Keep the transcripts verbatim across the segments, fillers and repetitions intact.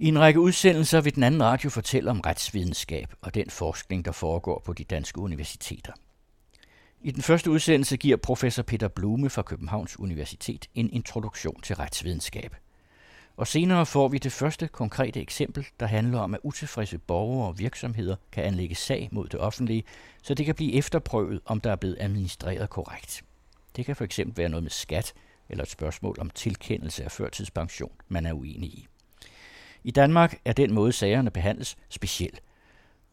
I en række udsendelser vil Den Anden Radio fortælle om retsvidenskab og den forskning, der foregår på de danske universiteter. I den første udsendelse giver professor Peter Blume fra Københavns Universitet en introduktion til retsvidenskab. Og senere får vi det første konkrete eksempel, der handler om, at utilfredse borgere og virksomheder kan anlægge sag mod det offentlige, så det kan blive efterprøvet, om der er blevet administreret korrekt. Det kan fx være noget med skat eller et spørgsmål om tilkendelse af førtidspension, man er uenig i. I Danmark er den måde, sagerne behandles, speciel.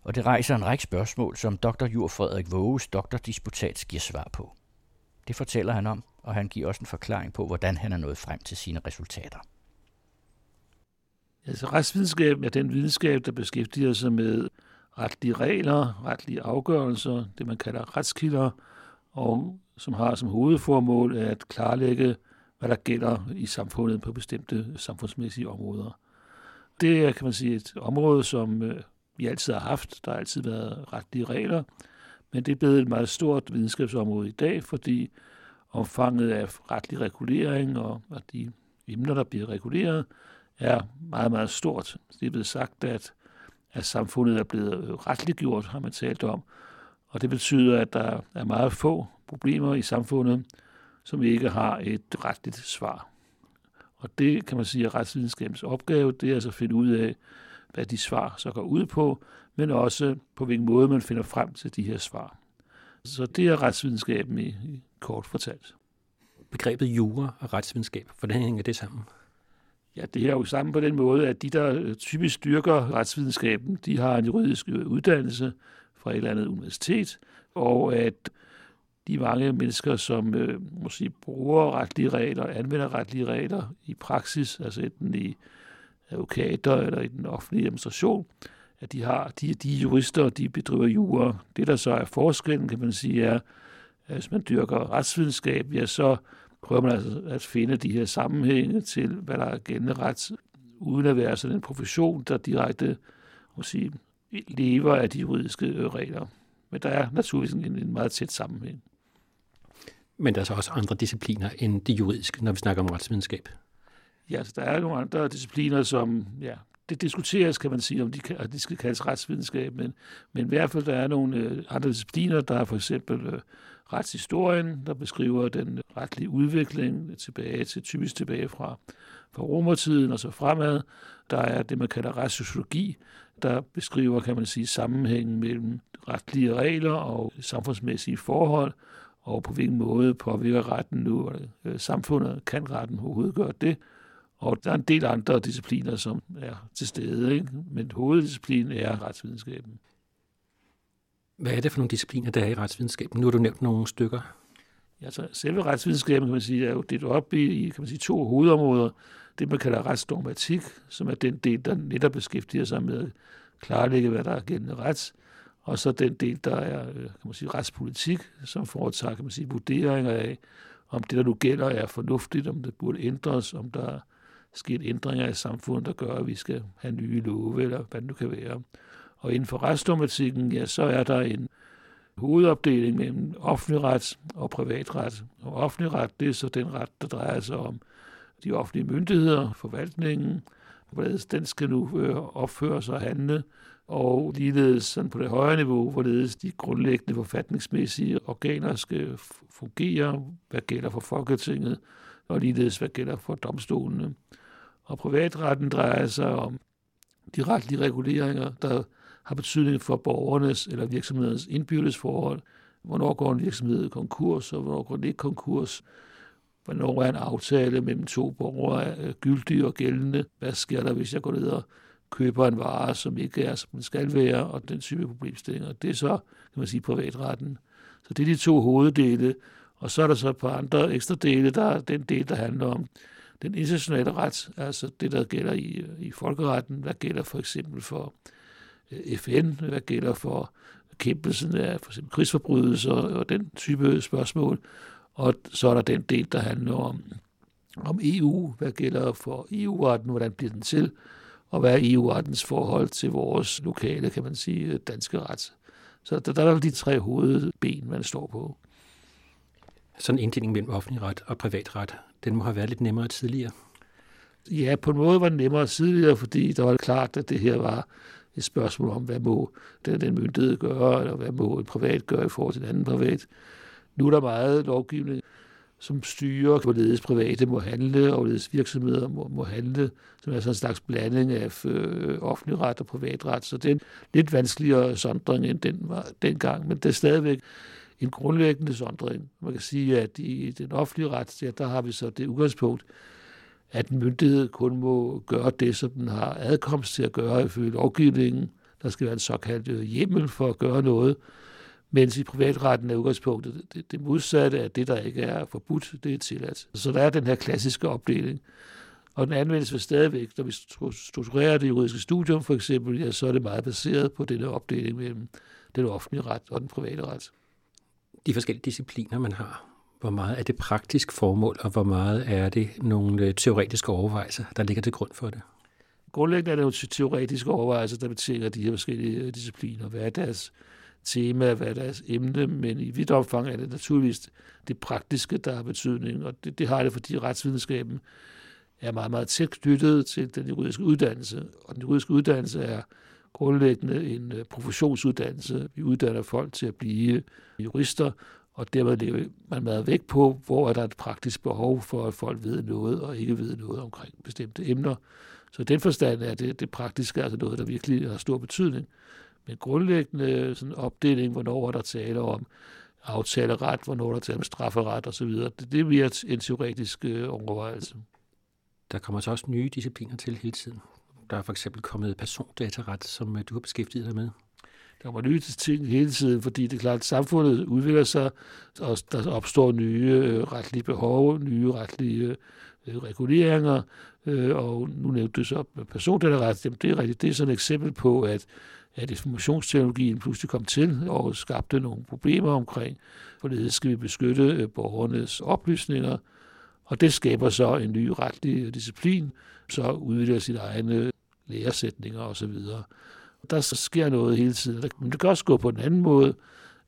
Og det rejser en række spørgsmål, som doktor jur Frederik Voges doktordisputat giver svar på. Det fortæller han om, og han giver også en forklaring på, hvordan han er nået frem til sine resultater. Altså, retsvidenskab er den videnskab, der beskæftiger sig med retlige regler, retlige afgørelser, det man kalder retskilder, og som har som hovedformål at klarlægge, hvad der gælder i samfundet på bestemte samfundsmæssige områder. Det er, kan man sige, et område, som vi altid har haft. Der har altid været retlige regler, men det er blevet et meget stort videnskabsområde i dag, fordi omfanget af retlig regulering og de emner, der bliver reguleret, er meget, meget stort. Det er blevet sagt, at, at samfundet er blevet retliggjort, har man talt om, og det betyder, at der er meget få problemer i samfundet, som ikke har et retligt svar. Og det, kan man sige, er retsvidenskabens opgave, det er altså at finde ud af, hvad de svar så går ud på, men også på hvilken måde man finder frem til de her svar. Så det er retsvidenskaben i, i kort fortalt. Begrebet jura og retsvidenskab, hvordan hænger det sammen? Ja, det her er jo sammen på den måde, at de, der typisk dyrker retsvidenskaben, de har en juridisk uddannelse fra et eller andet universitet, og at de mange mennesker, som øh, måske bruger retlige regler, anvender retlige regler i praksis, altså enten i advokater eller i den offentlige administration, at de har de, de jurister, de bedriver jura. Det, der så er forskellen, kan man sige, er, at hvis man dyrker retsvidenskab, ja, så prøver man altså at finde de her sammenhænge til, hvad der er gældende ret, uden at være sådan en profession, der direkte måske, lever af de juridiske regler. Men der er naturligvis en, en meget tæt sammenhæng. Men der er så også andre discipliner end de juridiske, når vi snakker om retsvidenskab? Ja, der er nogle andre discipliner, som ja, det diskuteres, kan man sige, om de, kan, de skal kaldes retsvidenskab, men, men i hvert fald der er nogle andre discipliner. Der er for eksempel retshistorien, der beskriver den retlige udvikling tilbage til typisk tilbage fra, fra romertiden og så fremad. Der er det, man kalder retssociologi, der beskriver, kan man sige, sammenhængen mellem retlige regler og samfundsmæssige forhold, og på hvilken måde påvirker retten nu, og samfundet kan retten overhovedet gøre det. Og der er en del andre discipliner, som er til stede, ikke? Men hoveddisciplinen er retsvidenskaben. Hvad er det for nogle discipliner, der er i retsvidenskaben? Nu har du nævnt nogle stykker. Ja, så selve retsvidenskaben, kan man sige, er jo delt op i, kan man sige, to hovedområder. Det, man kalder retsdogmatik, som er den del, der netop beskæftiger sig med at klarlægge, hvad der er gældende ret. Og så den del, der er, kan man sige, retspolitik, som foretager, kan man sige, vurderinger af, om det, der nu gælder, er fornuftigt, om det burde ændres, om der sket ændringer i samfundet, der gør, at vi skal have nye love, eller hvad det nu kan være. Og inden for retsdogmatikken, ja, så er der en hovedopdeling mellem offentlig ret og privatret. Og offentlig ret, det er så den ret, der drejer sig om de offentlige myndigheder, forvaltningen, hvorledes den skal nu opføre sig og handle, og ligeledes sådan på det højere niveau, hvorledes de grundlæggende forfatningsmæssige organer skal fungere, hvad gælder for Folketinget, og ligeledes hvad gælder for domstolene. Og privatretten drejer sig om de retlige reguleringer, der har betydning for borgernes eller virksomhedernes indbyrdes forhold. Hvornår går en virksomhed konkurs, og hvornår går den ikke konkurs? Hvornår er en aftale mellem to borgere gyldig og gældende? Hvad sker der, hvis jeg går ned og køber en vare, som ikke er, som den skal være, og den type problemstillinger? Det er så, kan man sige, privatretten. Så det er de to hoveddele. Og så er der så et par andre ekstra dele, der er den del, der handler om den internationale ret, altså det, der gælder i, i folkeretten, hvad gælder for eksempel for F N, hvad gælder for bekæmpelsen af for eksempel krigsforbrydelser og den type spørgsmål. Og så er der den del, der handler om, om E U, hvad gælder for E U-retten, hvordan bliver den til, og hvad er E U-rettens forhold til vores lokale, kan man sige, danske ret. Så der, der er de tre hovedben, man står på. Sådan en inddeling mellem offentlig ret og privatret, den må have været lidt nemmere tidligere. Ja, på en måde var det nemmere tidligere, fordi der var klart, at det her var et spørgsmål om, hvad må den, den myndighed gøre, eller hvad må en privat gøre i forhold til en anden privat. Nu er der meget lovgivning, som styrer, hvorledes private må handle, og hvorledes virksomheder må, må handle, som er sådan en slags blanding af øh, offentlig ret og privatret. Så det er en lidt vanskeligere sondring, end den var dengang, men det er stadigvæk en grundlæggende sondring. Man kan sige, at i den offentlige ret, ja, der har vi så det udgangspunkt, at en myndighed kun må gøre det, som den har adkomst til at gøre ifølge lovgivningen. Der skal være en såkaldt hjemmel for at gøre noget, mens i privatretten er udgangspunktet det, det modsatte af det, der ikke er forbudt, det er tilladt. Så der er den her klassiske opdeling, og den anvendes for stadigvæk. Når vi strukturerer det juridiske studium for eksempel, ja, så er det meget baseret på denne opdeling mellem den offentlige ret og den private ret. De forskellige discipliner, man har, hvor meget er det praktisk formål, og hvor meget er det nogle teoretiske overvejelser, der ligger til grund for det? Grundlæggende er det nogle teoretiske overvejelser, der betinger de her forskellige discipliner. Hvad er deres tema, hvad er deres emne, men i vidt omfang er det naturligvis det praktiske, der har betydning, og det, det har det, fordi retsvidenskaben er meget, meget tæt knyttet til den juridiske uddannelse, og den juridiske uddannelse er grundlæggende en professionsuddannelse. Vi uddanner folk til at blive jurister, og dermed lever man meget væk på, hvor er der et praktisk behov for, at folk ved noget og ikke ved noget omkring bestemte emner. Så i den forstand er det, det praktiske altså noget, der virkelig har stor betydning. Men grundlæggende sådan opdeling, hvornår der taler om aftaleret, hvornår der taler om strafferet osv., det, det bliver en teoretisk overvejelse. Der kommer så også nye discipliner til hele tiden. Der er for eksempel kommet persondataret, som du har beskæftiget dig med. Der var nye ting hele tiden, fordi det er klart, at samfundet udvikler sig, og der opstår nye retlige behov, nye retlige reguleringer, og nu nævnte du så persondataret. Det er rigtigt. Det er sådan et eksempel på, at, at informationsteknologien pludselig kom til og skabte nogle problemer omkring, hvorledes skal vi beskytte borgernes oplysninger, og det skaber så en ny retlig disciplin, så udvikler sine egne læresætninger osv. Der sker noget hele tiden. Men det kan også gå på en anden måde,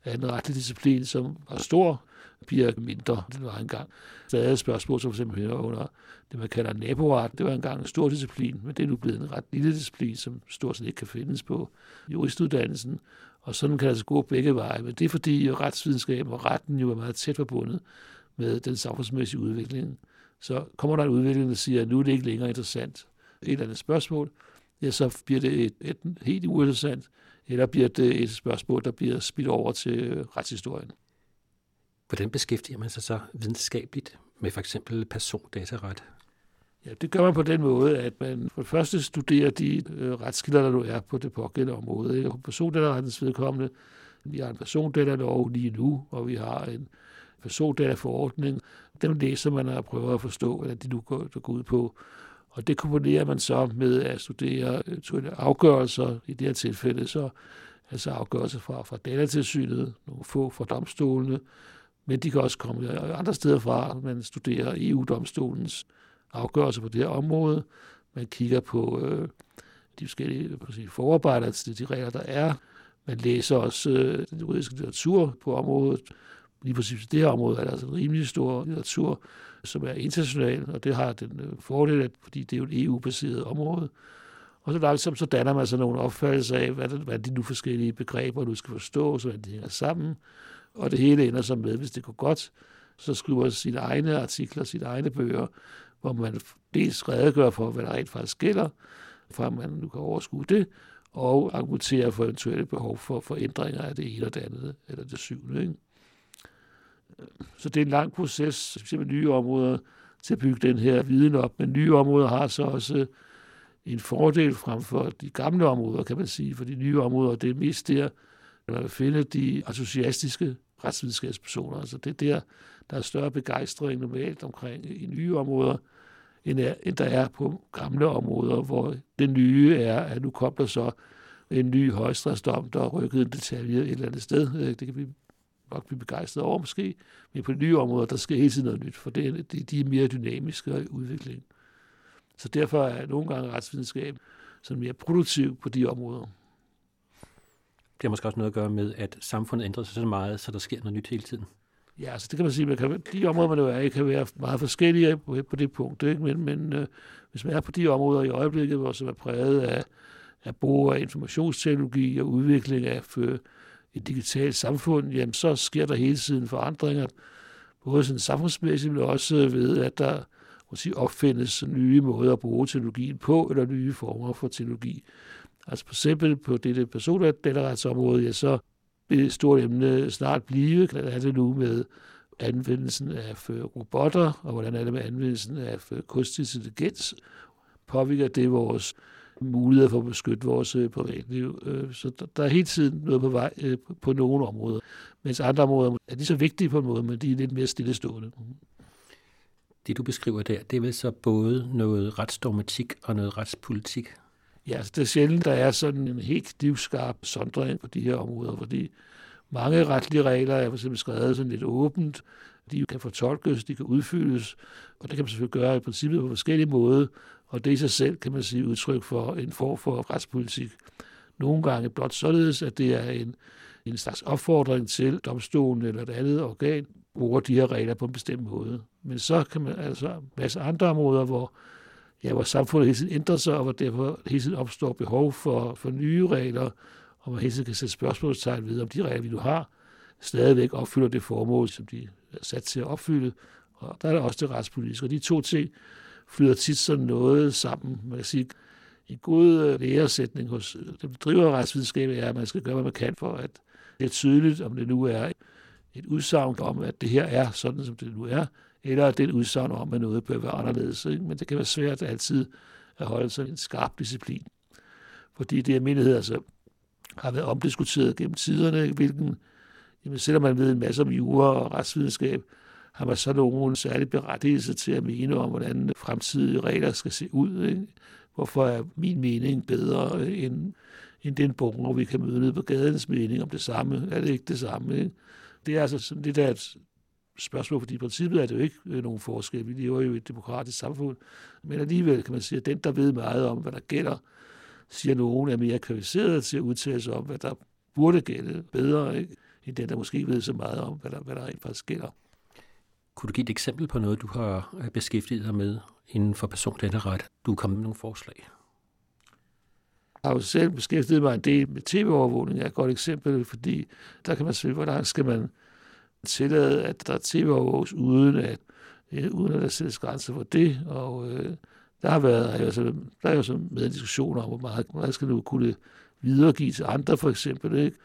at en retlig disciplin, som er stor, bliver mindre. Det var engang. Der er et spørgsmål, som simpelthen under det, man kalder naboret. Det var engang en stor disciplin, men det er nu blevet en ret lille disciplin, som stort set ikke kan findes på juristuddannelsen. Og sådan kan det altså gå begge veje. Men det er fordi retsvidenskaben og retten jo er meget tæt forbundet med den samfundsmæssige udvikling. Så kommer der en udvikling, der siger, at nu er det ikke længere interessant. Et eller andet spørgsmål, ja, så bliver det et, et helt uinteressant, eller bliver det et spørgsmål, der bliver spidt over til retshistorien. Hvordan beskæftiger man sig så videnskabeligt med for eksempel persondataret? Ja, det gør man på den måde, at man for det første studerer de retskilder, der nu er på det pågældende område. Persondatarettens vedkommende, vi har en persondatalov lige nu, og vi har en persondataforordning. Dem læser man og prøver at forstå, hvad de nu går, går ud på. Og det komponerer man så med at studere afgørelser, i det her tilfælde så altså afgørelser fra, fra Datatilsynet, nogle få fra domstolene, men de kan også komme andre steder fra. Man studerer E U-domstolens afgørelser på det her område. Man kigger på øh, de forskellige forarbejder til de regler, der er. Man læser også øh, den juridiske litteratur på området. Lige præcis i det her område er der altså en rimelig stor litteratur, som er international, og det har den fordel, fordi det er jo et E U-baseret område. Og så langsomt så danner man så nogle opfattelser af, hvad de nu forskellige begreber nu skal forstås, hvordan de hænger sammen. Og det hele ender så med, hvis det går godt, så skriver man sine egne artikler, sine egne bøger, hvor man dels redegør for, hvad der rent faktisk gælder, for man nu kan overskue det, og argumenterer for eventuelle behov for forændringer af det ene og det andet, eller det syvende, ikke? Så det er en lang proces, f.eks. nye områder, til at bygge den her viden op. Men nye områder har så også en fordel frem for de gamle områder, kan man sige. For de nye områder, det er mest der, man vil finde de entusiastiske retsvidenskabspersoner. Altså det er der, der er større begejstring normalt omkring i nye områder, end der er på gamle områder, hvor det nye er, at nu kommer der så en ny højstrætsdom, der har rykket en detalje et eller andet sted. Det kan blive nok blive begejstret over måske, men på nye områder, der sker hele tiden noget nyt, for det, de, de er mere dynamiske i udviklingen. Så derfor er nogle gange retsvidenskab sådan mere produktiv på de områder. Det har måske også noget at gøre med, at samfundet ændrer sig så meget, så der sker noget nyt hele tiden. Ja, altså det kan man sige, man kan, de områder, man er i, kan være meget forskellige på, på det punkt, ikke? Men, men øh, hvis man er på de områder i øjeblikket, hvor som er præget af, af brug af informationsteknologi og udvikling af øh, et digitalt samfund, jamen så sker der hele tiden forandringer, både sådan samfundsmæssigt, men også ved, at der sige, opfindes nye måder at bruge teknologien på, eller nye former for teknologi. Altså for eksempel på dette persondataområde, ja, så vil et stort emne snart blive, hvordan er det nu med anvendelsen af robotter, og hvordan er det med anvendelsen af kunstig intelligens? Påvirker det vores muligheder for at beskytte vores privatliv? Så der er hele tiden noget på vej på nogle områder, mens andre områder er lige så vigtige på en måde, men de er lidt mere stillestående. Det, du beskriver der, det er vel så både noget retsdogmatik og noget retspolitik? Ja, det er sjældent, der er sådan en helt livskarp sondring på de her områder, fordi mange retlige regler er for eksempel skrevet sådan lidt åbent. De kan fortolkes, de kan udfyldes, og det kan man selvfølgelig gøre i princippet på forskellige måder, og det i sig selv, kan man sige, udtryk for en form for retspolitik. Nogle gange blot således, at det er en, en slags opfordring til domstolen eller et andet organ, bruger de her regler på en bestemt måde. Men så kan man altså masse andre områder, hvor, ja, hvor samfundet hele tiden ændrer sig, og hvor derfor hele tiden opstår behov for, for nye regler, og man hele tiden kan sætte spørgsmålstegn ved, om de regler, vi nu har, stadigvæk opfylder det formål, som de er sat til at opfylde. Og der er der også det retspolitiske. Og de to ting flyder tit sådan noget sammen. Man kan sige, en god læresætning hos dem, der driver retsvidenskab, er, at man skal gøre, hvad man kan for, at det er tydeligt, om det nu er et udsagn om, at det her er sådan, som det nu er, eller at det er et udsagn om, at noget bør være anderledes. Ikke? Men det kan være svært altid at holde sig en skarp disciplin. Fordi det almindelighed altså, har været omdiskuteret gennem tiderne, ikke? Hvilken, jamen, selvom man ved en masse om jura og retsvidenskab, har man så nogen særlig berettigelse til at mene om, hvordan fremtidige regler skal se ud. Ikke? Hvorfor er min mening bedre end, end den borger, hvor vi kan møde ned på gadens mening om det samme? Er det ikke det samme? Ikke? Det er altså sådan lidt af et spørgsmål, fordi i princippet er det jo ikke nogen forskel. Vi lever jo i et demokratisk samfund, men alligevel kan man sige, at den, der ved meget om, hvad der gælder, siger nogen er mere kvalificeret til at udtale sig om, hvad der burde gælde bedre, ikke? End den, der måske ved så meget om, hvad der, hvad der rent faktisk gælder. Kunne du give et eksempel på noget, du har beskæftiget dig med inden for persondataret? Du er kommet med nogle forslag. Jeg har jo selv beskæftiget mig en del med tv-overvågning, er et godt eksempel, fordi der kan man se, hvor langt skal man tillade, at der er tv-overvåges, uden at, øh, uden at der sættes grænser for det. Og øh, der har været altså, der er jo så med diskussioner om, hvor meget man skal nu kunne videregive til andre, for eksempel. Ikke?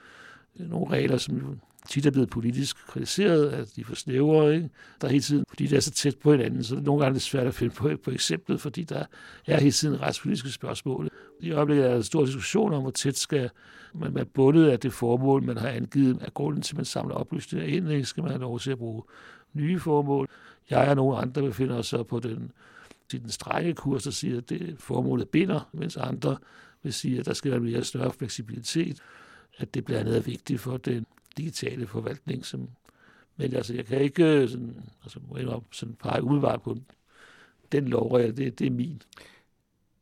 Nogle regler, som tit er blevet politisk kritiseret, at de for snævre, ikke? Der er hele tiden, fordi det er så tæt på hinanden, så det er nogle gange lidt svært at finde på, på eksemplet, fordi der er hele tiden retspolitiske spørgsmål. I øjeblikket er der en stor diskussion om, hvor tæt skal man være bundet af det formål, man har angivet af grunden til, man samler oplysninger ind, ikke? Skal man have lov til at bruge nye formål. Jeg og nogle andre befinder os så på den, den strenge kurs, der siger, at det formålet binder, mens andre vil sige, at der skal være mere større fleksibilitet, at det blandt andet er vigtigt for den digitale forvaltning. Som, men altså, jeg kan ikke sådan, altså, sådan pege umiddelbart på den lovregel, det, det er min.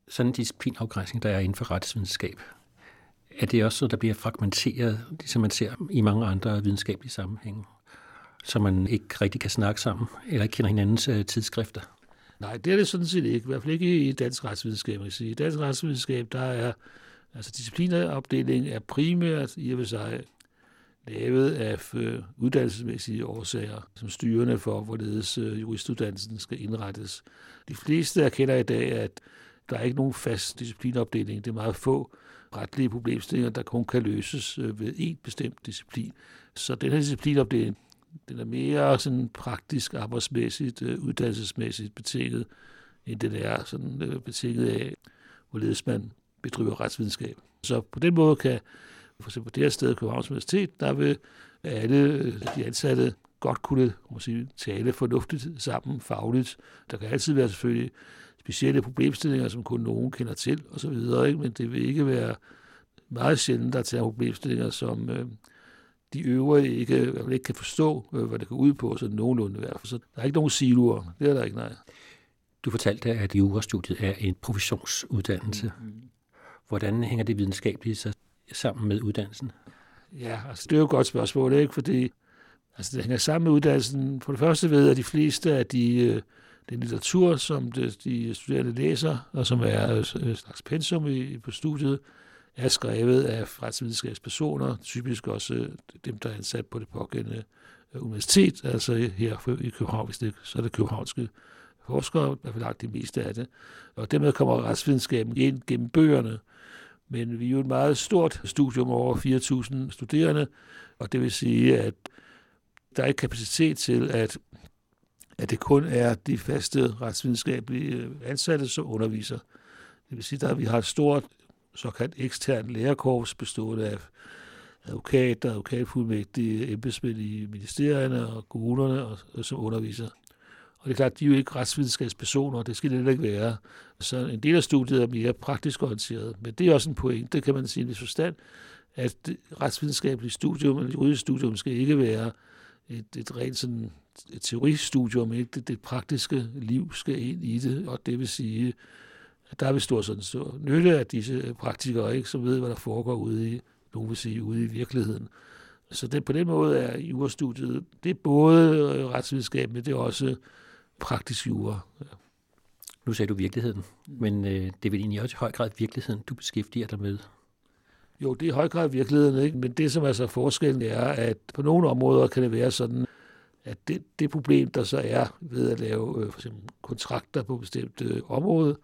Sådan en disciplinafgrænsning, der er inden for retsvidenskab, er det også noget, der bliver fragmenteret, ligesom man ser i mange andre videnskabelige sammenhænge, så man ikke rigtig kan snakke sammen, eller ikke kender hinandens tidsskrifter? Nej, det er det sådan set ikke. I hvert fald ikke i dansk retsvidenskab. I dansk retsvidenskab, der er altså disciplinopdelingen er primært i og for sig lavet af uddannelsesmæssige årsager, som styrende for, hvorledes juristuddannelsen skal indrettes. De fleste erkender i dag, at der er ikke nogen fast disciplinopdeling. Det er meget få retlige problemstillinger, der kun kan løses ved én bestemt disciplin. Så den her disciplinopdeling, den er mere sådan praktisk, arbejdsmæssigt, uddannelsesmæssigt betinget, end den er sådan betinget af, hvorledes man bedriver retsvidenskab. Så på den måde kan for eksempel på det her sted, Københavns Universitet, der vil alle de ansatte godt kunne sige, tale fornuftigt sammen, fagligt. Der kan altid være selvfølgelig specielle problemstillinger, som kun nogen kender til osv., men det vil ikke være meget sjældent, der tager problemstillinger, som øh, de øvrige ikke, i hvert fald ikke kan forstå, øh, hvad det går ud på, så nogenlunde i hvert fald. Så der er ikke nogen siloer, det er der ikke, nej. Du fortalte, at jurastudiet er en professionsuddannelse. Mm-hmm. Hvordan hænger det videnskabelige så sammen med uddannelsen? Ja, altså det er jo et godt spørgsmål, ikke? Fordi Altså det hænger sammen med uddannelsen. For det første ved, at de fleste af de, den litteratur, som de studerende læser, og som er et slags pensum i, på studiet, er skrevet af retsvidenskabspersoner, typisk også dem, der er ansat på det pågældende universitet, altså her i København, hvis det, så er det københavnske forskere, der har lagt det meste af det. Og dermed kommer retsvidenskaben ind gennem bøgerne. Men vi er jo et meget stort studium over fire tusind studerende, og det vil sige, at der er ikke kapacitet til, at, at det kun er de faste retsvidenskabelige ansatte, som underviser. Det vil sige, at vi har et stort såkaldt eksternt lærerkorps bestående af advokater, advokatfuldmægtige, embedsmænd i ministerierne og kommunerne, og, og som underviser. Og det er klart, de er jo ikke retsvidenskabspersoner, det skal det heller ikke være. Så en del af studiet er mere praktisk orienteret, men det er også en point, det kan man sige i forstand, at retsvidenskabelige studium, eller juridisk studium, skal ikke være et, et rent sådan, et teoristudium, ikke? Det, det praktiske liv skal ind i det, og det vil sige, at der er vi stor sådan så nytte af disse praktikere, ikke, som ved, hvad der foregår ude i, nogen vil sige, ude i virkeligheden. Så det, på den måde er jurastudiet, det er både retsvidenskab, men det er også praktisk jura. Ja. Nu sagde du virkeligheden, men øh, det er vel egentlig også i høj grad virkeligheden, du beskæftiger dig med? Jo, det er i høj grad virkeligheden, ikke? Men det, som altså er forskellen, er, at på nogle områder kan det være sådan, at det, det problem, der så er ved at lave øh, for eksempel kontrakter på bestemte øh, områder,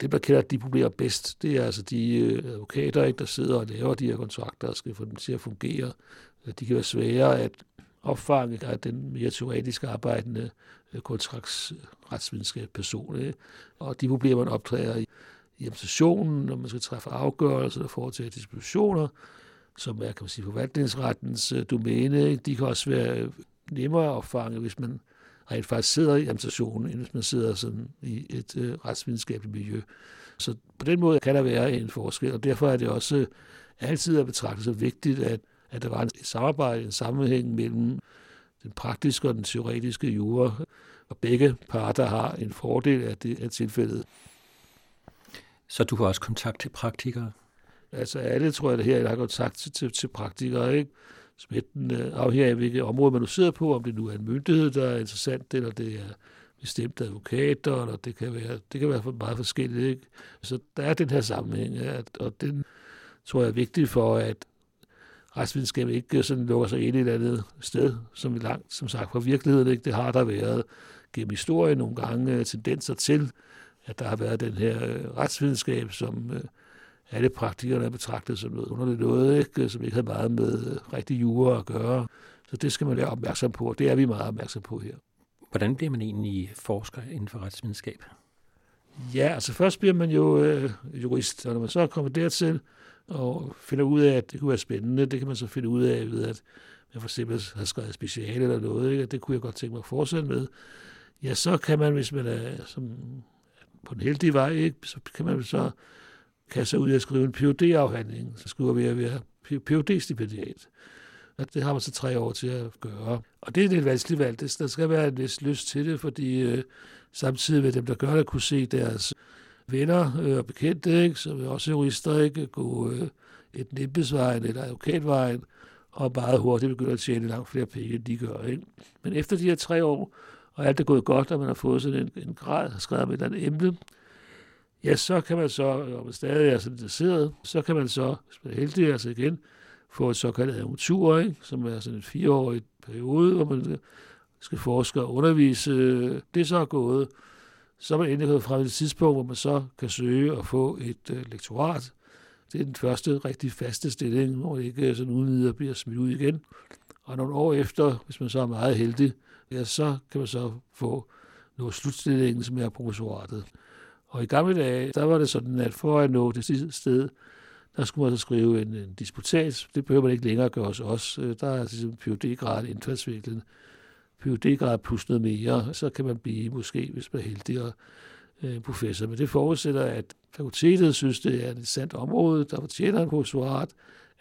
det, der kender de problemer bedst, det er altså de øh, advokater, ikke, der sidder og laver de her kontrakter og skal få dem til at fungere. De kan være svære at opfange af den mere teoretisk arbejdende øh, kontraktsretsvidenskabsperson. Øh. Og de problemer, man optræder i, i administrationen, når man skal træffe afgørelser og foretage dispositioner, som er, kan man sige, forvaltningsrettens øh, domæne, ikke, de kan også være øh, nemmere at opfange, hvis man rent faktisk sidder i administrationen, end hvis man sidder sådan i et øh, retsvidenskabeligt miljø. Så på den måde kan der være en forskel, og derfor er det også øh, altid at betragte sig vigtigt, at, at der var en samarbejde, en sammenhæng mellem den praktiske og den teoretiske jura, og begge parter har en fordel af det af tilfældet. Så du har også kontakt til praktikere? Altså alle, tror jeg, det her, der har kontakt til, til, til praktikere, ikke? Smitten afhænger af, hvilket område man nu sidder på, om det nu er en myndighed, der er interessant, eller det er bestemte advokater, eller det kan være, det kan være meget forskelligt. Ikke? Så der er den her sammenhæng, og den tror jeg er vigtig for, at retsvidenskab ikke sådan lukker sig ind i et andet sted, som er langt, som sagt, fra virkeligheden. Ikke? Det har der været gennem historien nogle gange tendenser til, at der har været den her retsvidenskab, som alle praktikerne er betragtet som noget underligt noget, ikke? Som ikke havde meget med rigtig jura at gøre. Så det skal man være opmærksom på, og det er vi meget opmærksom på her. Hvordan bliver man egentlig forsker inden for retsvidenskab? Ja, altså først bliver man jo øh, jurist, og når man så kommer dertil og finder ud af, at det kunne være spændende, det kan man så finde ud af ved, at man for eksempel har skrevet speciale eller noget, ikke? Det kunne jeg godt tænke mig at fortsætte med. Ja, så kan man, hvis man er som, på den heldige vej, ikke? Så kan man så kan så ud og skrive en P H D-afhandling, så skriver vi at være P H D-stipendiat. Og det har man så tre år til at gøre. Og det er lidt vanskeligt valg. Der skal være en vis lyst til det, fordi øh, samtidig med dem, der gør det, kunne se deres venner øh, og bekendte, ikke, som også jurister, ikke, gå øh, enten embedsvejen eller advokatvejen, og meget hurtigt begynder at tjene langt flere penge, end de gør. Ikke? Men efter de her tre år, og alt er gået godt, og man har fået sådan en, en grad, har skrevet med et eller andet emne, ja, så kan man så, og man stadig er så interesseret, så kan man så, hvis man er heldig, altså igen, få et såkaldt adjunktur, ikke? Som er sådan en fireårig periode, hvor man skal forske og undervise. Det er så gået. Så er man endelig gået frem til et tidspunkt, hvor man så kan søge og få et uh, lektorat. Det er den første rigtig faste stilling, hvor ikke sådan udvider bliver smidt ud igen. Og nogle år efter, hvis man så er meget heldig, ja, så kan man så få noget slutstillingen, som er professoratet. Og i gamle dage, der var det sådan, at for at nå det sidste sted, der skulle man så skrive en, en disputats. Det behøver man ikke længere at gøre hos os. Der er ligesom P H D-grad indfaldsvinklen. P H D-grad plus noget mere, så kan man blive måske, hvis man er heldigere, professor. Men det forudsætter, at fakultetet synes, det er et sandt område, der fortjener en professorat,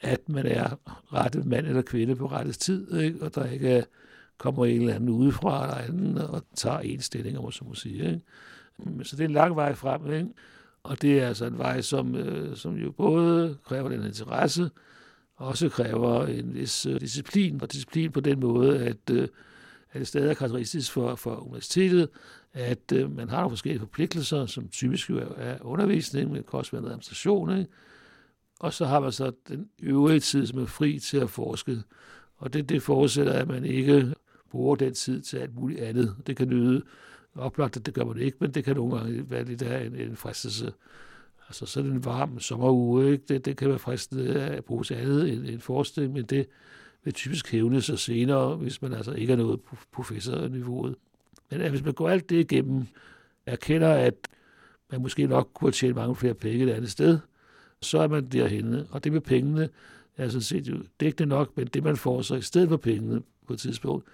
at man er rette mand eller kvinde på rettes tid, ikke? Og der ikke kommer en eller anden udefra eller anden og tager en stilling, om man så må sige, ikke? Så det er en lang vej frem, ikke? Og det er altså en vej, som, øh, som jo både kræver den interesse, også kræver en vis disciplin, og disciplin på den måde, at, at det stadig er karakteristisk for, for universitetet, at man har nogle forskellige forpligtelser, som typisk er undervisning, men det kan også være noget administration, ikke? Og så har man så den øvrige tid, som er fri til at forske. Og det, det forudsætter, at man ikke bruger den tid til alt muligt andet. Det kan lyde oplagt, at det gør man ikke, men det kan nogle gange være lidt af en, en fristelse. Altså sådan en varm sommeruge, ikke? Det, det kan være fristende at bruge til andet end, end forskning, men det vil typisk hævne sig senere, hvis man altså ikke er nået på professorniveauet. Men at hvis man går alt det igennem, erkender, at man måske nok kunne tjene mange flere penge et andet sted, så er man derhenne. Og det med pengene er sådan set jo dækkende nok, men det man får så i stedet for pengene på et tidspunkt,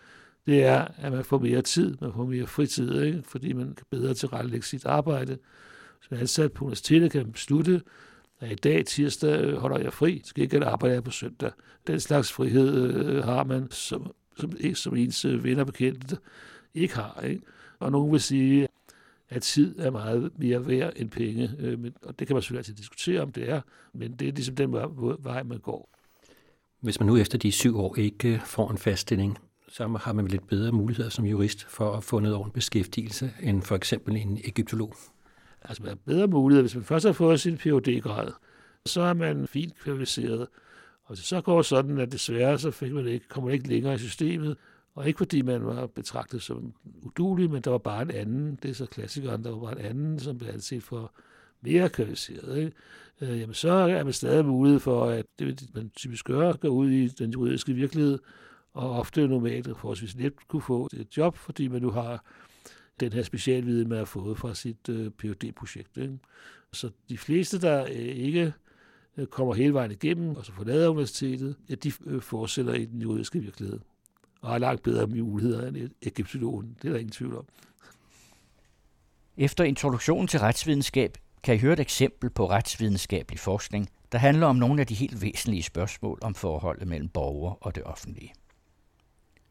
det er, at man får mere tid, man får mere fritid, ikke? Fordi man kan bedre tilrettelægge sit arbejde. Som ansat på universitetet kan man beslutte, at i dag tirsdag holder jeg fri, skal ikke arbejde på søndag. Den slags frihed øh, har man, som, som, som ens venner bekendte ikke har. Ikke? Og nogen vil sige, at tid er meget mere værd end penge. Øh, men, og det kan man selvfølgelig altid diskutere, om det er, men det er ligesom den vej, man går. Hvis man nu efter de syv år ikke får en faststilling, så har man lidt bedre muligheder som jurist for at få noget ordentlig beskæftigelse end for eksempel en egyptolog. Altså man har bedre muligheder, hvis man først har fået sin P H D-grad, så er man fint kvalificeret. Og så går sådan, at desværre så fik man ikke, kom man ikke længere i systemet, og ikke fordi man var betragtet som uduelig, men der var bare en anden, det er så klassikeren, der var bare en anden, som blev anset for mere kvalificeret. Ikke? Øh, jamen så er man stadig mulighed for, at det vil man typisk gøre, gå ud i den juridiske virkelighed, og ofte normalt forholdsvis nemt kunne få et job, fordi man nu har den her specialviden, man har fået fra sit øh, P H D-projekt. Ikke? Så de fleste, der øh, ikke øh, kommer hele vejen igennem, og så forlader universitetet, ja, de øh, fortsætter i den juridiske virkelighed, og har langt bedre muligheder end egyptologen. Det er der ingen tvivl om. Efter introduktionen til retsvidenskab, kan I høre et eksempel på retsvidenskabelig forskning, der handler om nogle af de helt væsentlige spørgsmål om forholdet mellem borgere og det offentlige.